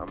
I'm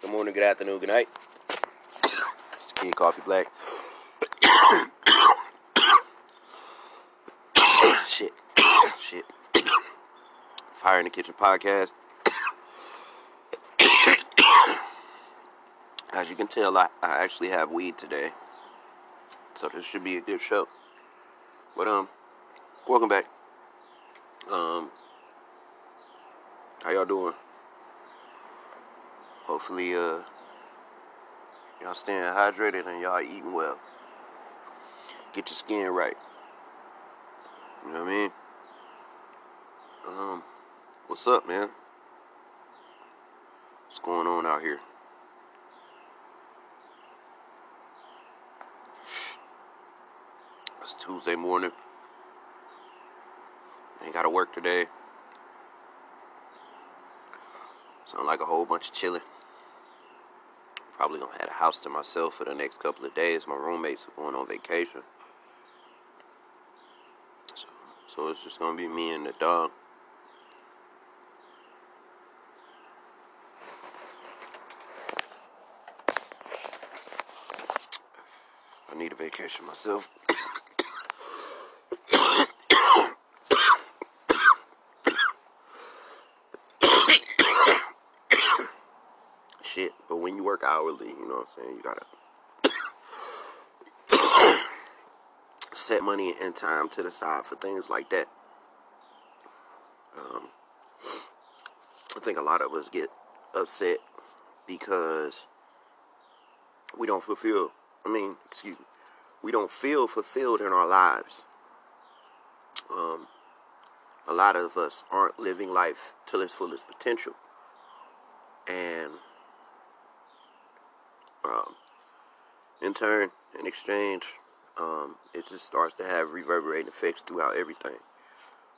Good morning, good afternoon, good night. It's Kid Coffee Black. Shit. Fire in the Kitchen Podcast. As you can tell, I actually have weed today, so this should be a good show. But welcome back. How y'all doing? Hopefully, y'all staying hydrated and y'all eating well. Get your skin right. You know what I mean? What's up, man? What's going on out here? It's Tuesday morning. Ain't gotta work today. Sound like a whole bunch of chilling. Probably gonna have a house to myself for the next couple of days. My roommates are going on vacation. So it's just gonna be me and the dog. I need a vacation myself. Shit, but when you work hourly, you know what I'm saying, you gotta set money and time to the side for things like that. I think a lot of us get upset because we don't feel fulfilled in our lives. A lot of us aren't living life to its fullest potential, and in turn, in exchange, it just starts to have reverberating effects throughout everything.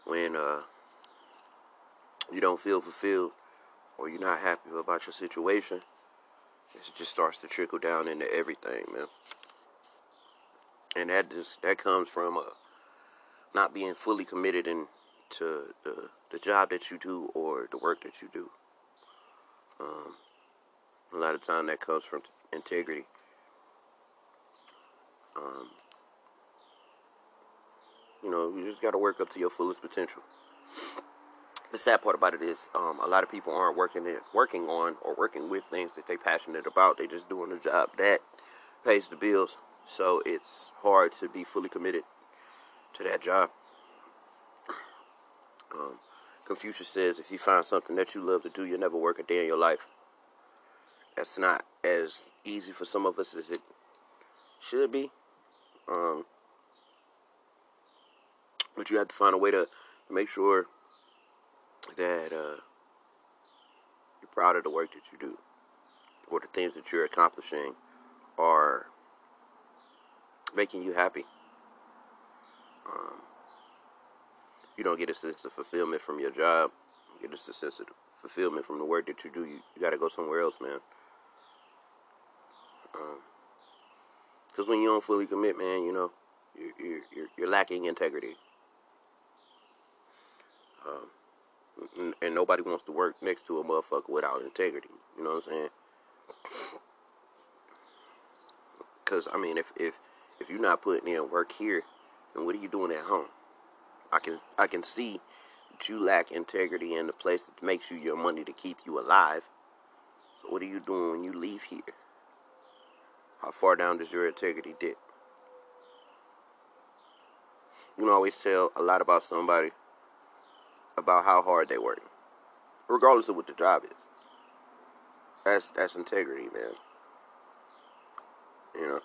When you don't feel fulfilled or you're not happy about your situation, it just starts to trickle down into everything, man. And that comes from not being fully committed to the job that you do or the work that you do. A lot of time that comes from integrity. You know, you just got to work up to your fullest potential. The sad part about it is, a lot of people aren't working with things that they're passionate about. They're just doing a job that pays the bills. So it's hard to be fully committed to that job. Confucius says, if you find something that you love to do, you'll never work a day in your life. That's not as easy for some of us as it should be. But you have to find a way to make sure that you're proud of the work that you do, or the things that you're accomplishing are making you happy. You don't get a sense of fulfillment from your job. You get a sense of fulfillment from the work that you do. You got to go somewhere else, man. Because when you don't fully commit, man, you know, you're lacking integrity. And nobody wants to work next to a motherfucker without integrity. You know what I'm saying? Because, I mean, if you're not putting in work here, then what are you doing at home? I can see But you lack integrity in the place that makes you your money to keep you alive. So what are you doing when you leave here? How far down does your integrity dip? You can always tell a lot about somebody about how hard they work, regardless of what the job is. That's integrity, man. You know?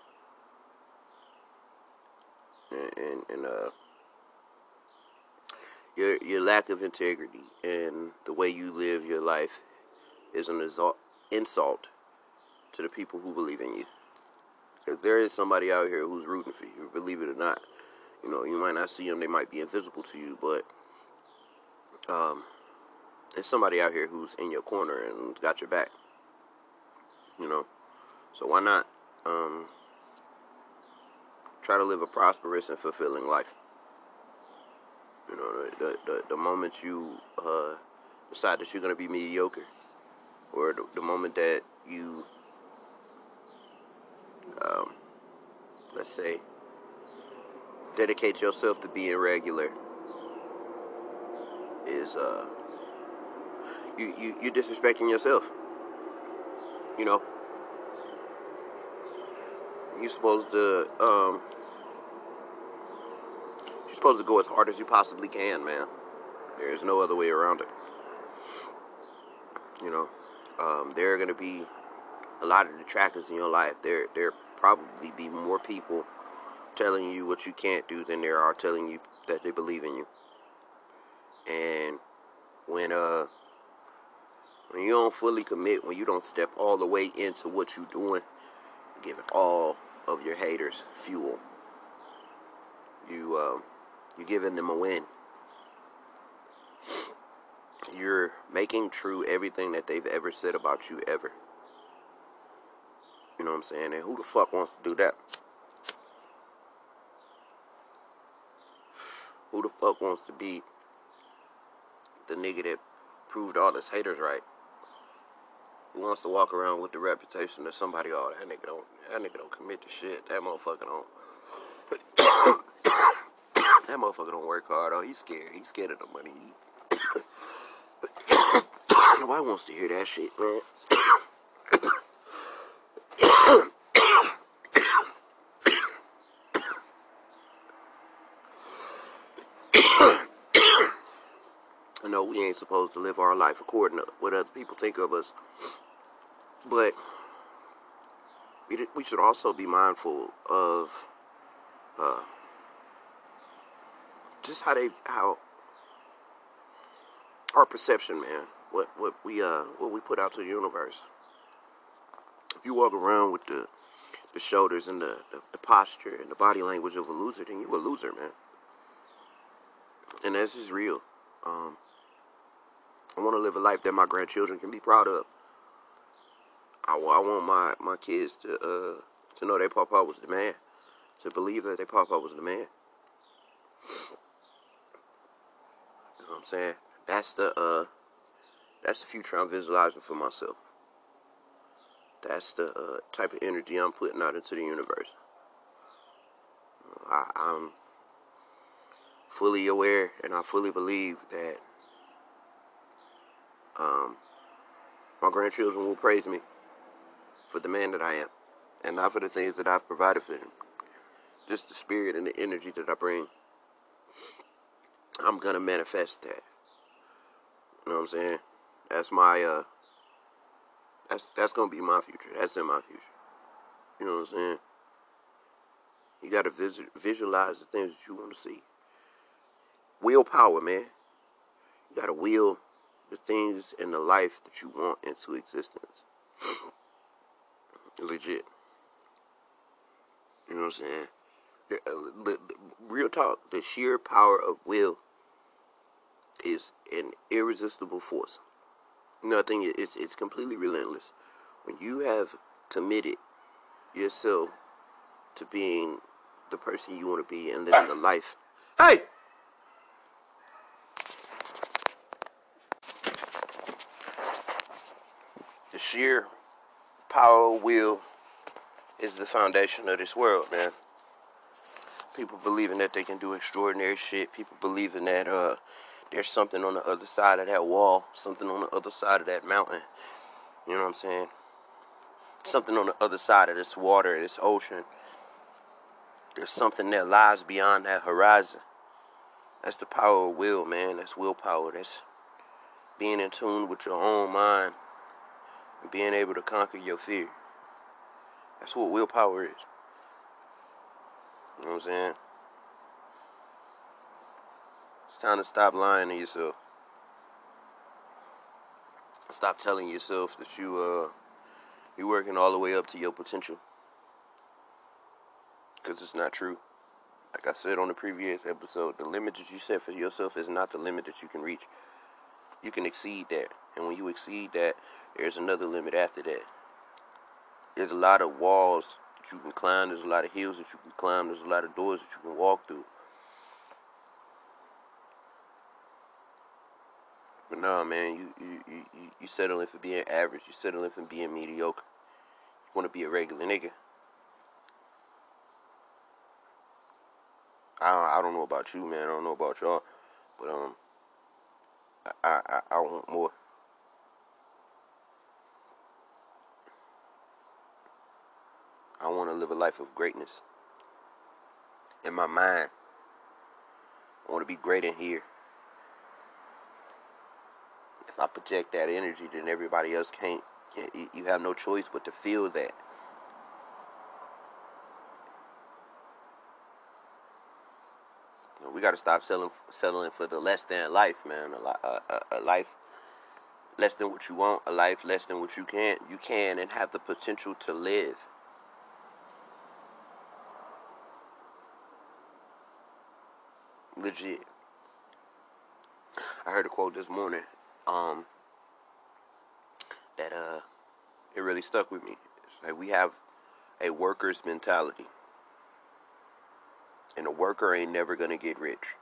And your lack of integrity and the way you live your life is an insult to the people who believe in you. Because there is somebody out here who's rooting for you, believe it or not. You know, you might not see them, they might be invisible to you, but there's somebody out here who's in your corner and got your back. You know, so why not try to live a prosperous and fulfilling life? You know, the moment you decide that you're going to be mediocre, or the moment that you, let's say, dedicate yourself to being regular, is you're disrespecting yourself. You know, you're supposed to go as hard as you possibly can, man. There's no other way around it. You know, there are going to be a lot of detractors in your life. There probably be more people telling you what you can't do than there are telling you that they believe in you. And when you don't fully commit, when you don't step all the way into what you're doing, give it all of your haters fuel. You're giving them a win. You're making true everything that they've ever said about you ever. You know what I'm saying? And who the fuck wants to do that? Who the fuck wants to be the nigga that proved all his haters right? Who wants to walk around with the reputation of somebody, oh, that nigga don't commit to shit. That motherfucker don't work hard. Oh, he's scared. He's scared of the money. Nobody wants to hear that shit, man. I know we ain't supposed to live our life according to what other people think of us, but we should also be mindful of just how our perception, man, what we put out to the universe. If you walk around with the shoulders and the posture and the body language of a loser, then you're a loser, man. And that's just real. I want to live a life that my grandchildren can be proud of. I want my kids to know their papa was the man, to believe that their papa was the man. You know what I'm saying? That's the future I'm visualizing for myself. That's the type of energy I'm putting out into the universe. I'm fully aware, and I fully believe that my grandchildren will praise me for the man that I am, and not for the things that I've provided for them. Just the spirit and the energy that I bring, I'm gonna manifest that. You know what I'm saying? That's my that's gonna be my future. That's in my future. You know what I'm saying? You gotta visualize the things that you want to see. Willpower, man. You gotta will the things in the life that you want into existence. Legit. You know what I'm saying? Real talk, the sheer power of will is an irresistible force. Nothing, it's completely relentless. When you have committed yourself to being the person you want to be and living the life. Hey! The sheer power of will is the foundation of this world, man. People believing that they can do extraordinary shit. People believing that there's something on the other side of that wall, something on the other side of that mountain, you know what I'm saying, something on the other side of this water, this ocean. There's something that lies beyond that horizon. That's the power of will, man. That's willpower. That's being in tune with your own mind and being able to conquer your fear. That's what willpower is. You know what I'm saying? It's time to stop lying to yourself. Stop telling yourself that you're working all the way up to your potential. Because it's not true. Like I said on the previous episode, the limit that you set for yourself is not the limit that you can reach. You can exceed that. And when you exceed that, there's another limit after that. There's a lot of walls that you can climb. There's a lot of hills that you can climb. There's a lot of doors that you can walk through. But no, man, you settling for being average. You settling for being mediocre. You want to be a regular nigga. I don't know about you, man. I don't know about y'all, but I want more. I want to live a life of greatness. In my mind, I want to be great in here. If I project that energy, then everybody else can't. You have no choice but to feel that. We got to stop settling for the less than life, man. A life less than what you want. A life less than what you can. You can and have the potential to live. Legit. I heard a quote this morning that it really stuck with me. It's like we have a worker's mentality. And a worker ain't never gonna get rich.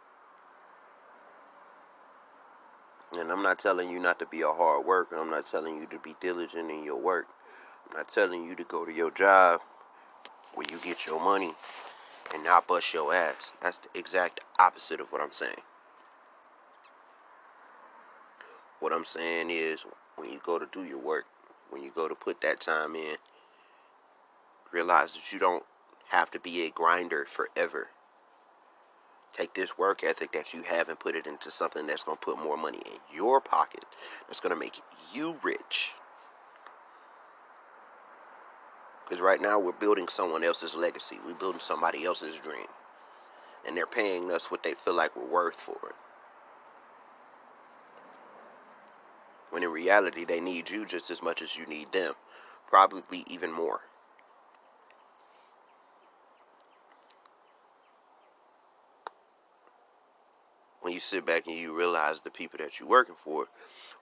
And I'm not telling you not to be a hard worker. I'm not telling you to be diligent in your work. I'm not telling you to go to your job where you get your money and not bust your ass. That's the exact opposite of what I'm saying. What I'm saying is when you go to do your work, when you go to put that time in, realize that you don't have to be a grinder forever. Take this work ethic that you have and put it into something that's going to put more money in your pocket. That's going to make you rich. Because right now we're building someone else's legacy. We're building somebody else's dream. And they're paying us what they feel like we're worth for it. When in reality they need you just as much as you need them. Probably even more. When you sit back and you realize the people that you're working for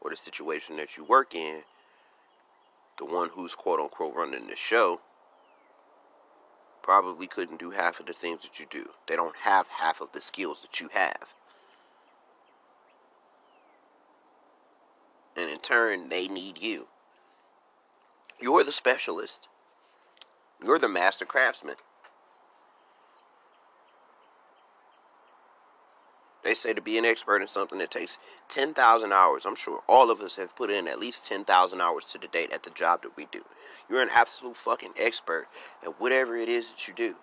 or the situation that you work in, the one who's quote unquote running the show probably couldn't do half of the things that you do. They don't have half of the skills that you have. And in turn, they need you. You're the specialist. You're the master craftsman. They say to be an expert in something that takes 10,000 hours. I'm sure all of us have put in at least 10,000 hours to the date at the job that we do. You're an absolute fucking expert at whatever it is that you do.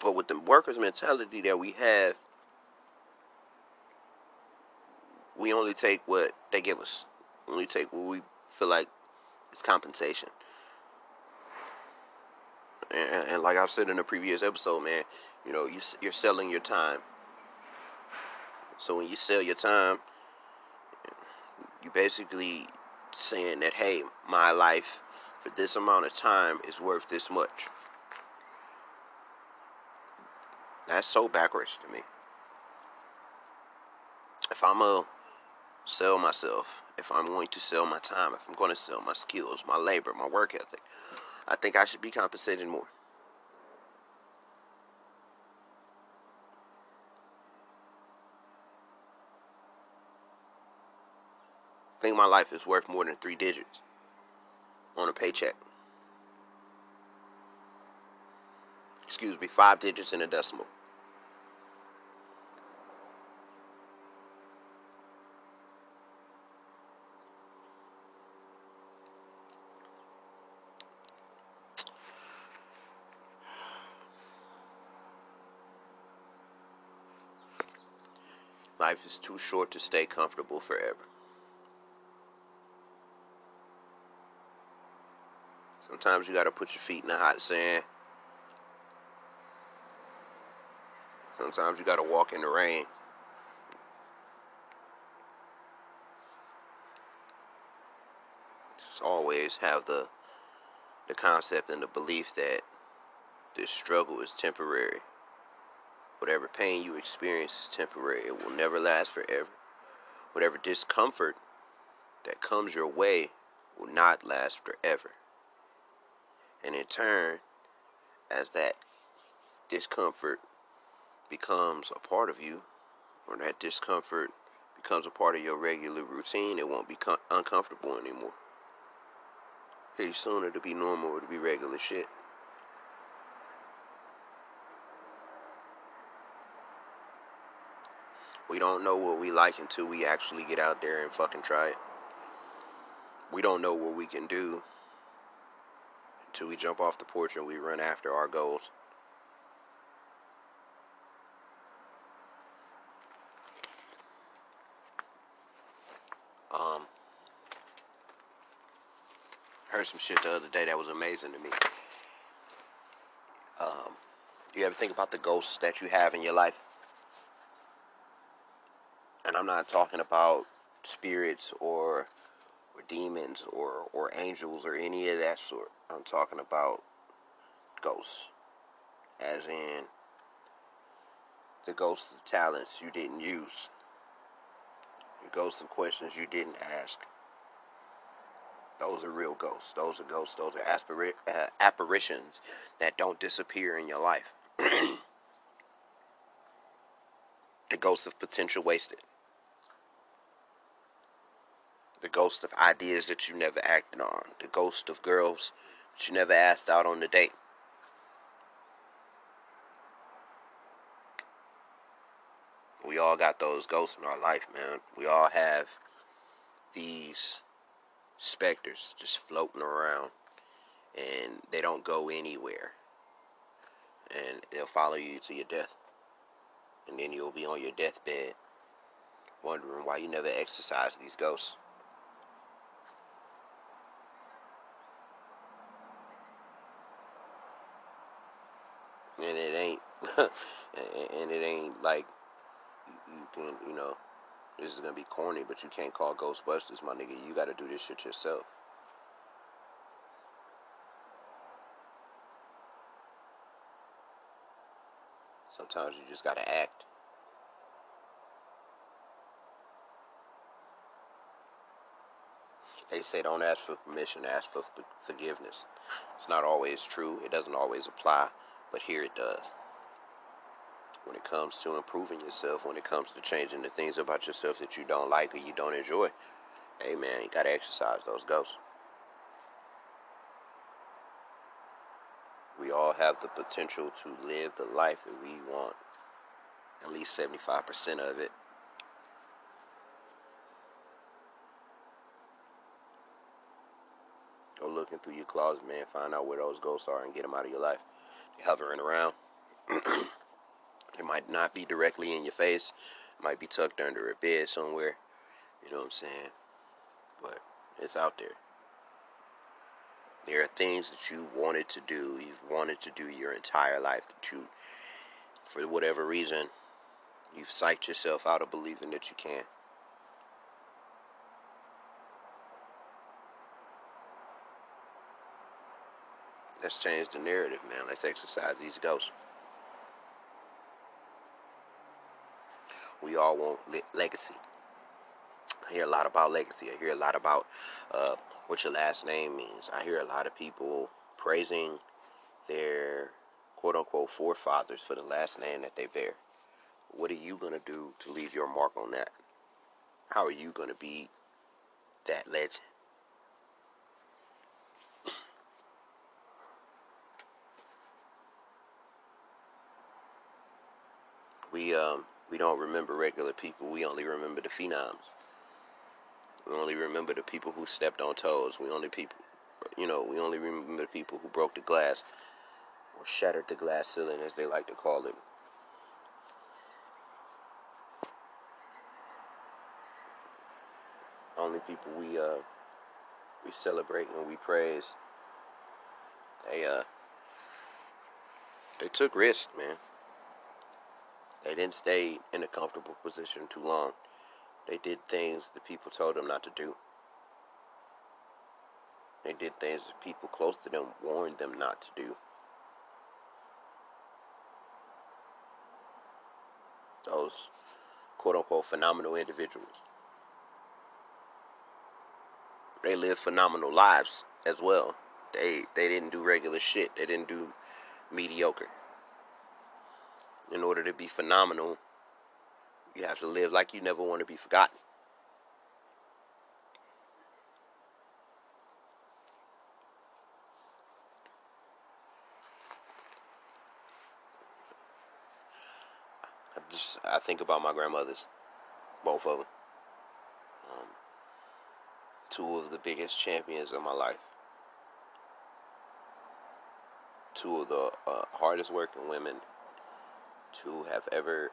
But with the workers' mentality that we have, we only take what they give us. We only take what we feel like is compensation. And like I've said in a previous episode, man, you know, you're selling your time. So when you sell your time, you're basically saying that, hey, my life for this amount of time is worth this much. That's so backwards to me. If I'm going to sell myself, if I'm going to sell my time, if I'm going to sell my skills, my labor, my work ethic, I think I should be compensated more. I think my life is worth more than 3 digits on a paycheck. excuse me, 5 digits and a decimal. Life is too short to stay comfortable forever. Sometimes you gotta put your feet in the hot sand. Sometimes you gotta walk in the rain. Just always have the concept and the belief that this struggle is temporary. Whatever pain you experience is temporary. It will never last forever. Whatever discomfort that comes your way will not last forever. And in turn, as that discomfort becomes a part of you, or that discomfort becomes a part of your regular routine, it won't be uncomfortable anymore. Pretty soon it'll be normal, it'll be regular shit. We don't know what we like until we actually get out there and fucking try it. We don't know what we can do until we jump off the porch and we run after our goals. Heard some shit the other day that was amazing to me. You ever think about the ghosts that you have in your life? And I'm not talking about spirits or demons or angels or any of that sort. I'm talking about ghosts. As in the ghosts of talents you didn't use. The ghosts of questions you didn't ask. Those are real ghosts. Those are ghosts. Those are apparitions that don't disappear in your life. The ghosts of potential wasted. The ghost of ideas that you never acted on. The ghost of girls that you never asked out on a date. We all got those ghosts in our life, man. We all have these specters just floating around. And they don't go anywhere. And they'll follow you to your death. And then you'll be on your deathbed wondering why you never exercised these ghosts. And it ain't, and it ain't like you can, you know, this is gonna be corny, but you can't call Ghostbusters, my nigga. You gotta do this shit yourself. Sometimes you just gotta act. They say don't ask for permission, ask for forgiveness. It's not always true. It doesn't always apply. But here it does. When it comes to improving yourself, when it comes to changing the things about yourself that you don't like or you don't enjoy, hey man, you gotta exercise those ghosts. We all have the potential to live the life that we want. At least 75% of it. Go looking through your closet, man. Find out where those ghosts are and get them out of your life. Hovering around. It might not be directly in your face. It might be tucked under a bed somewhere. You know what I'm saying? But it's out there. There are things that you wanted to do. You've wanted to do your entire life. That you, for whatever reason, you've psyched yourself out of believing that you can. Let's change the narrative, man. Let's exercise these ghosts. We all want legacy. I hear a lot about legacy. I hear a lot about what your last name means. I hear a lot of people praising their quote-unquote forefathers for the last name that they bear. What are you going to do to leave your mark on that? How are you going to be that legend? We don't remember regular people. We only remember the phenoms. We only remember the people who stepped on toes. We only remember the people who broke the glass or shattered the glass ceiling, as they like to call it. Only people we celebrate and we praise. They took risks, man. They didn't stay in a comfortable position too long. They did things that people told them not to do. They did things that people close to them warned them not to do. Those quote-unquote phenomenal individuals. They lived phenomenal lives as well. They didn't do regular shit. They didn't do mediocre. In order to be phenomenal, you have to live like you never want to be forgotten. I think about my grandmothers, both of them. Two of the biggest champions of my life. Two of the hardest working women to have ever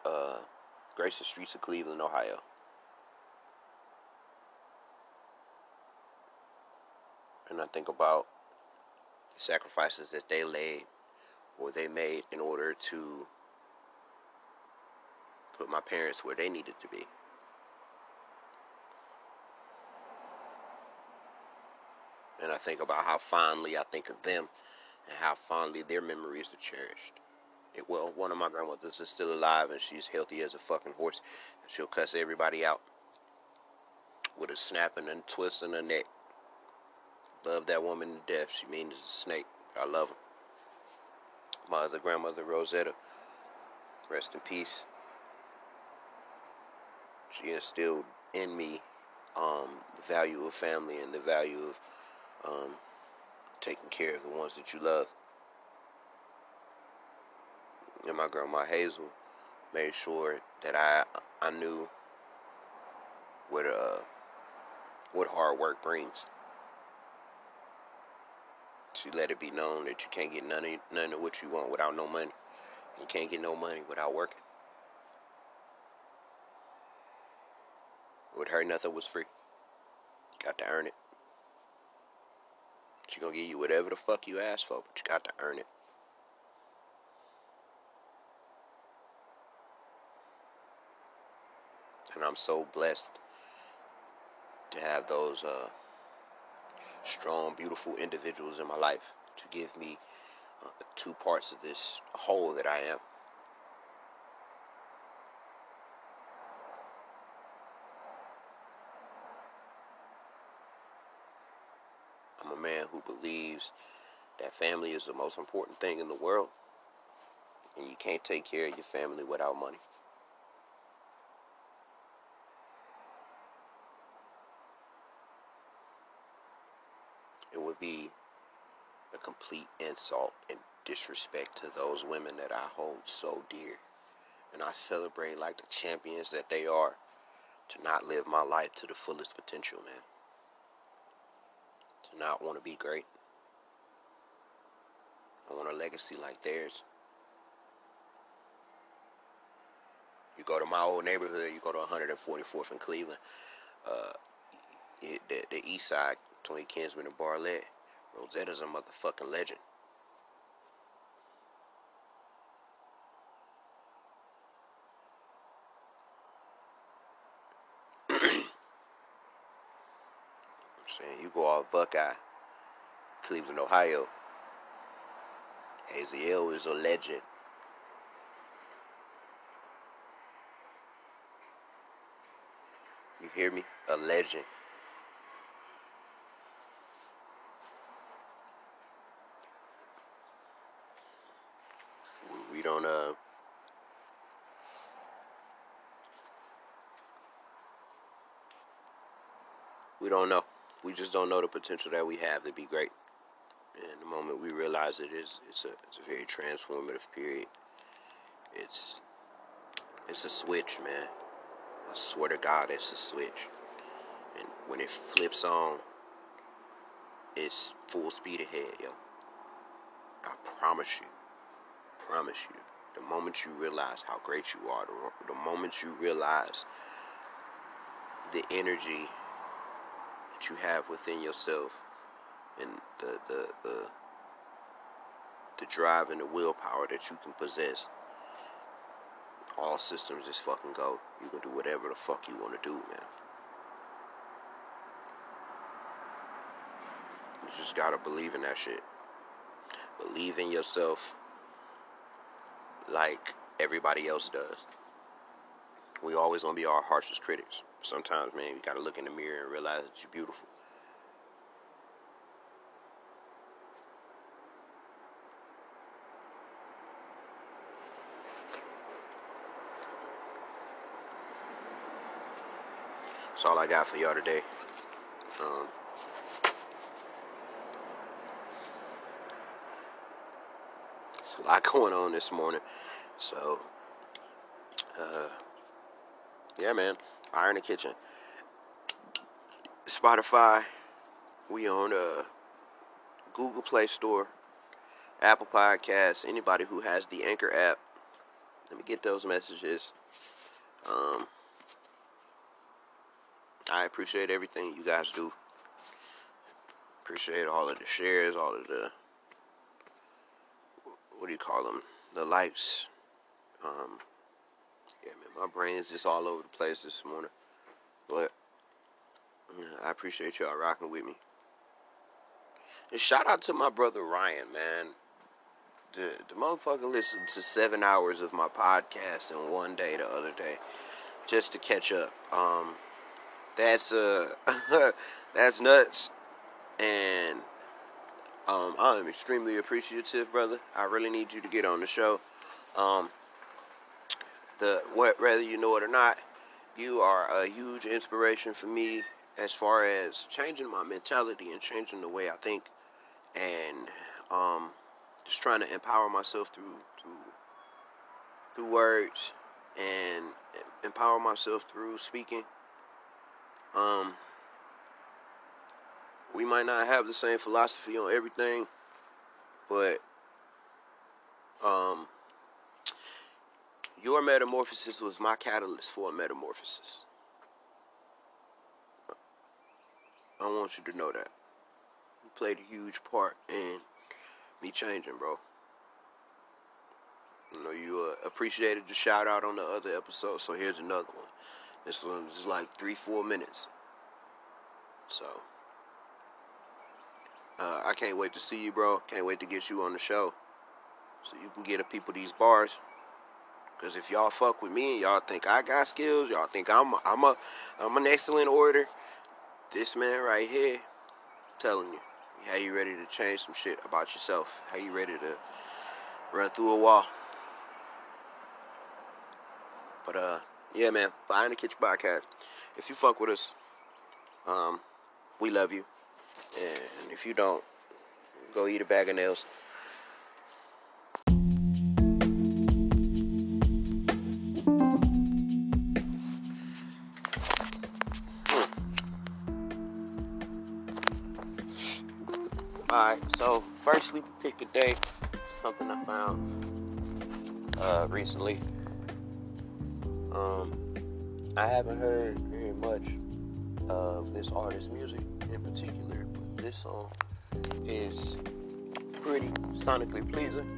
graced the streets of Cleveland, Ohio. And I think about the sacrifices that they laid or they made in order to put my parents where they needed to be. And I think about how fondly I think of them and how fondly their memories are cherished. Well, one of my grandmothers is still alive, and she's healthy as a fucking horse. And she'll cuss everybody out with a snap and a twist in her neck. Love that woman to death. She mean as a snake. I love her. My other grandmother, Rosetta, rest in peace. She instilled in me the value of family and the value of taking care of the ones that you love. And my grandma Hazel made sure that I knew what hard work brings. She let it be known that you can't get none of what you want without no money. You can't get no money without working. With her, nothing was free. You got to earn it. She gonna give you whatever the fuck you ask for, but you got to earn it. And I'm so blessed to have those strong, beautiful individuals in my life to give me two parts of this whole that I am. I'm a man who believes that family is the most important thing in the world, and you can't take care of your family without money. Be a complete insult and disrespect to those women that I hold so dear, and I celebrate like the champions that they are, to not live my life to the fullest potential, man. To not want to be great. I want a legacy like theirs. You go to my old neighborhood, you go to 144th in Cleveland, the east side, between Kinsman and Barlet, Rosetta's a motherfucking legend. I'm saying, you go all Buckeye, Cleveland, Ohio, Hazel is a legend. You hear me? A legend. We don't know. We just don't know the potential that we have to be great. And the moment we realize it, it's a very transformative period. It's It's a switch, man. I swear to God, it's a switch. And when it flips on, it's full speed ahead, yo. I promise you. Promise you. The moment you realize how great you are, the moment you realize the energy that you have within yourself and the drive and the willpower that you can possess, all systems just fucking go. You can do whatever the fuck you want to do, man. You just gotta believe in that shit. Believe in yourself like everybody else does. We always gonna be our harshest critics. Sometimes, man, you gotta look in the mirror and realize that you're beautiful. That's all I got for y'all today. There's a lot going on this morning. So, yeah, man. Fire in the Kitchen. Spotify. We on Google Play Store. Apple Podcasts. Anybody who has the Anchor app. Let me get those messages. I appreciate everything you guys do. Appreciate all of the shares, all of the, what do you call them, the likes. Yeah, man, my brain's just all over the place this morning. But yeah, I appreciate y'all rocking with me. And shout out to my brother Ryan, man. The motherfucker listened to 7 hours of my podcast in one day the other day, just to catch up. That's that's nuts, and I am extremely appreciative, brother. I really need you to get on the show. Whether you know it or not, you are a huge inspiration for me as far as changing my mentality and changing the way I think, and just trying to empower myself through words and empower myself through speaking. We might not have the same philosophy on everything, but, your metamorphosis was my catalyst for a metamorphosis. I want you to know that. You played a huge part in me changing, bro. You know, you appreciated the shout out on the other episode, so here's another one. This one is like 3-4 minutes. So, I can't wait to see you, bro. Can't wait to get you on the show, so you can get the people these bars. Because if y'all fuck with me and y'all think I got skills, y'all think I'm an excellent orator, this man right here, I'm telling you, how you ready to change some shit about yourself? How you ready to run through a wall? But yeah, man, Fire in the Kitchen Podcast. If you fuck with us, we love you. And if you don't, go eat a bag of nails. Alright, so first sleepy pick today, something I found recently. I haven't heard very much of this artist's music in particular, but this song is pretty sonically pleasing.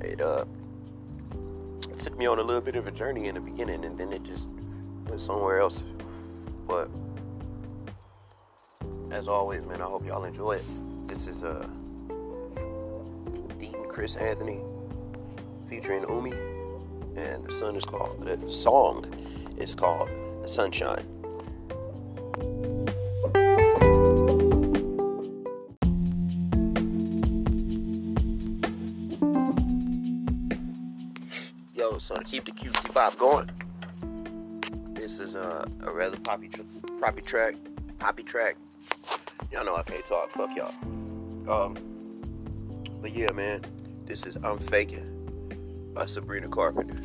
It took me on a little bit of a journey in the beginning, and then it just went somewhere else. But as always, man, I hope y'all enjoy it. This is Deaton Chris Anthony, featuring Umi, and the song is called The Sunshine. Yo, so to keep the QC pop going, this is a rather poppy track. Y'all know I can't talk. Fuck y'all. But yeah, man, this is I'm Faking by Sabrina Carpenter.